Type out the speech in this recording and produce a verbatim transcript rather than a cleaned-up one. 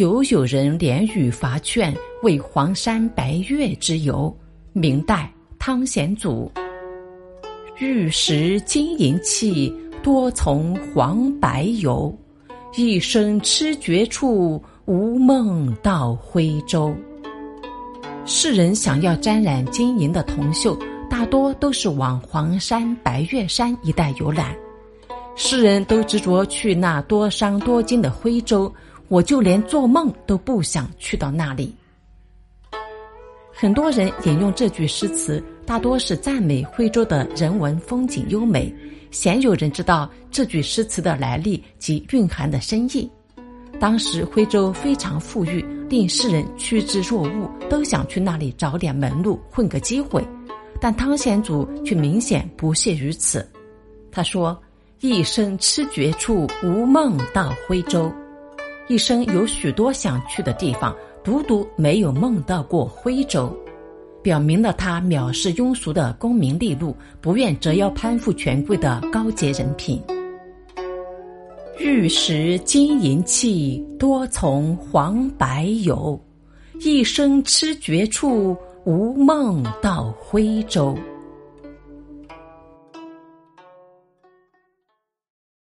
有有人连语伐劝，为黄山白月之由。明代汤显祖。玉石金银器，多从黄白游。一生痴绝处，无梦到徽州。世人想要沾染金银的铜锈，大多都是往黄山白月山一带游览。世人都执着去那多商多金的徽州，我就连做梦都不想去到那里。很多人引用这句诗词，大多是赞美徽州的人文风景优美，鲜有人知道这句诗词的来历及蕴含的深意。当时徽州非常富裕，令世人趋之若鹜，都想去那里找点门路，混个机会。但汤显祖却明显不屑于此，他说：一生痴绝处，无梦到徽州。一生有许多想去的地方，独独没有梦到过徽州，表明了他藐视庸俗的功名利禄，不愿折腰攀附权贵的高洁人品。玉石金银器，多从黄白游。一生痴绝处，无梦到徽州。